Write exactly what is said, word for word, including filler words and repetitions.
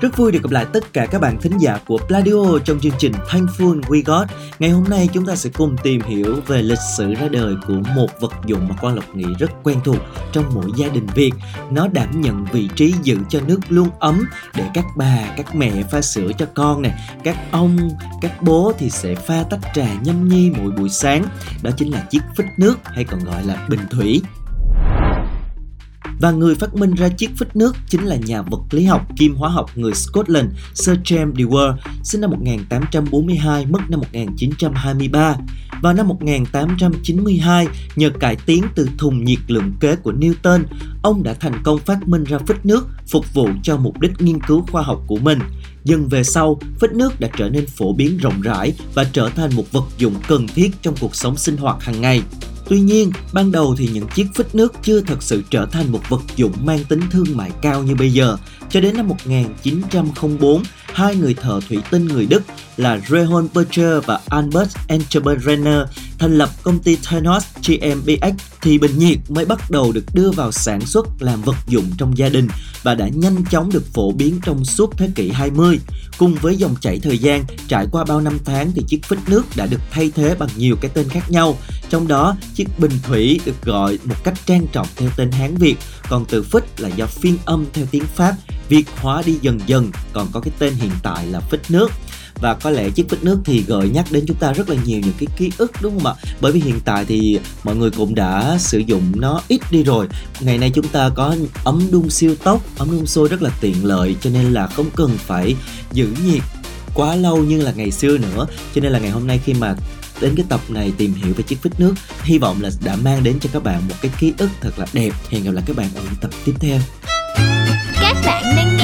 Rất vui được gặp lại tất cả các bạn thính giả của Pladio trong chương trình Thankful We Got. Ngày hôm nay chúng ta sẽ cùng tìm hiểu về lịch sử ra đời của một vật dụng mà Quang Lộc nghĩ rất quen thuộc trong mỗi gia đình Việt. Nó đảm nhận vị trí giữ cho nước luôn ấm để các bà, các mẹ pha sữa cho con này, các ông, các bố thì sẽ pha tách trà nhâm nhi mỗi buổi sáng. Đó chính là chiếc phích nước hay còn gọi là bình thủy. Và người phát minh ra chiếc phích nước chính là nhà vật lý học kiêm hóa học người Scotland Sir James Dewar, sinh năm một nghìn tám trăm bốn mươi hai, mất năm một nghìn chín trăm hai mươi ba. Vào năm một nghìn tám trăm chín mươi hai, nhờ cải tiến từ thùng nhiệt lượng kế của Newton, ông đã thành công phát minh ra phích nước phục vụ cho mục đích nghiên cứu khoa học của mình. Dần về sau, phích nước đã trở nên phổ biến rộng rãi và trở thành một vật dụng cần thiết trong cuộc sống sinh hoạt hàng ngày. Tuy nhiên, ban đầu thì những chiếc phích nước chưa thật sự trở thành một vật dụng mang tính thương mại cao như bây giờ. Cho đến năm một nghìn chín trăm không bốn, hai người thợ thủy tinh người Đức là Reholt Bercher và Albert Entebrenner thành lập công ty Thermos giê em bê hát thì bình nhiệt mới bắt đầu được đưa vào sản xuất làm vật dụng trong gia đình và đã nhanh chóng được phổ biến trong suốt thế kỷ hai mươi. Cùng với dòng chảy thời gian, trải qua bao năm tháng thì chiếc phích nước đã được thay thế bằng nhiều cái tên khác nhau. Trong đó, chiếc bình thủy được gọi một cách trang trọng theo tên Hán Việt, còn từ phích là do phiên âm theo tiếng Pháp, Việt hóa đi dần dần, còn có cái tên hiện tại là phích nước. Và có lẽ chiếc phích nước thì gợi nhắc đến chúng ta rất là nhiều những cái ký ức, đúng không ạ? Bởi vì hiện tại thì mọi người cũng đã sử dụng nó ít đi rồi. Ngày nay chúng ta có ấm đun siêu tốc, ấm đun sôi rất là tiện lợi, cho nên là không cần phải giữ nhiệt quá lâu như là ngày xưa nữa. Cho nên là ngày hôm nay khi mà đến cái tập này tìm hiểu về chiếc phích nước, hy vọng là đã mang đến cho các bạn một cái ký ức thật là đẹp. Hẹn gặp lại các bạn ở những tập tiếp theo. Các bạn nên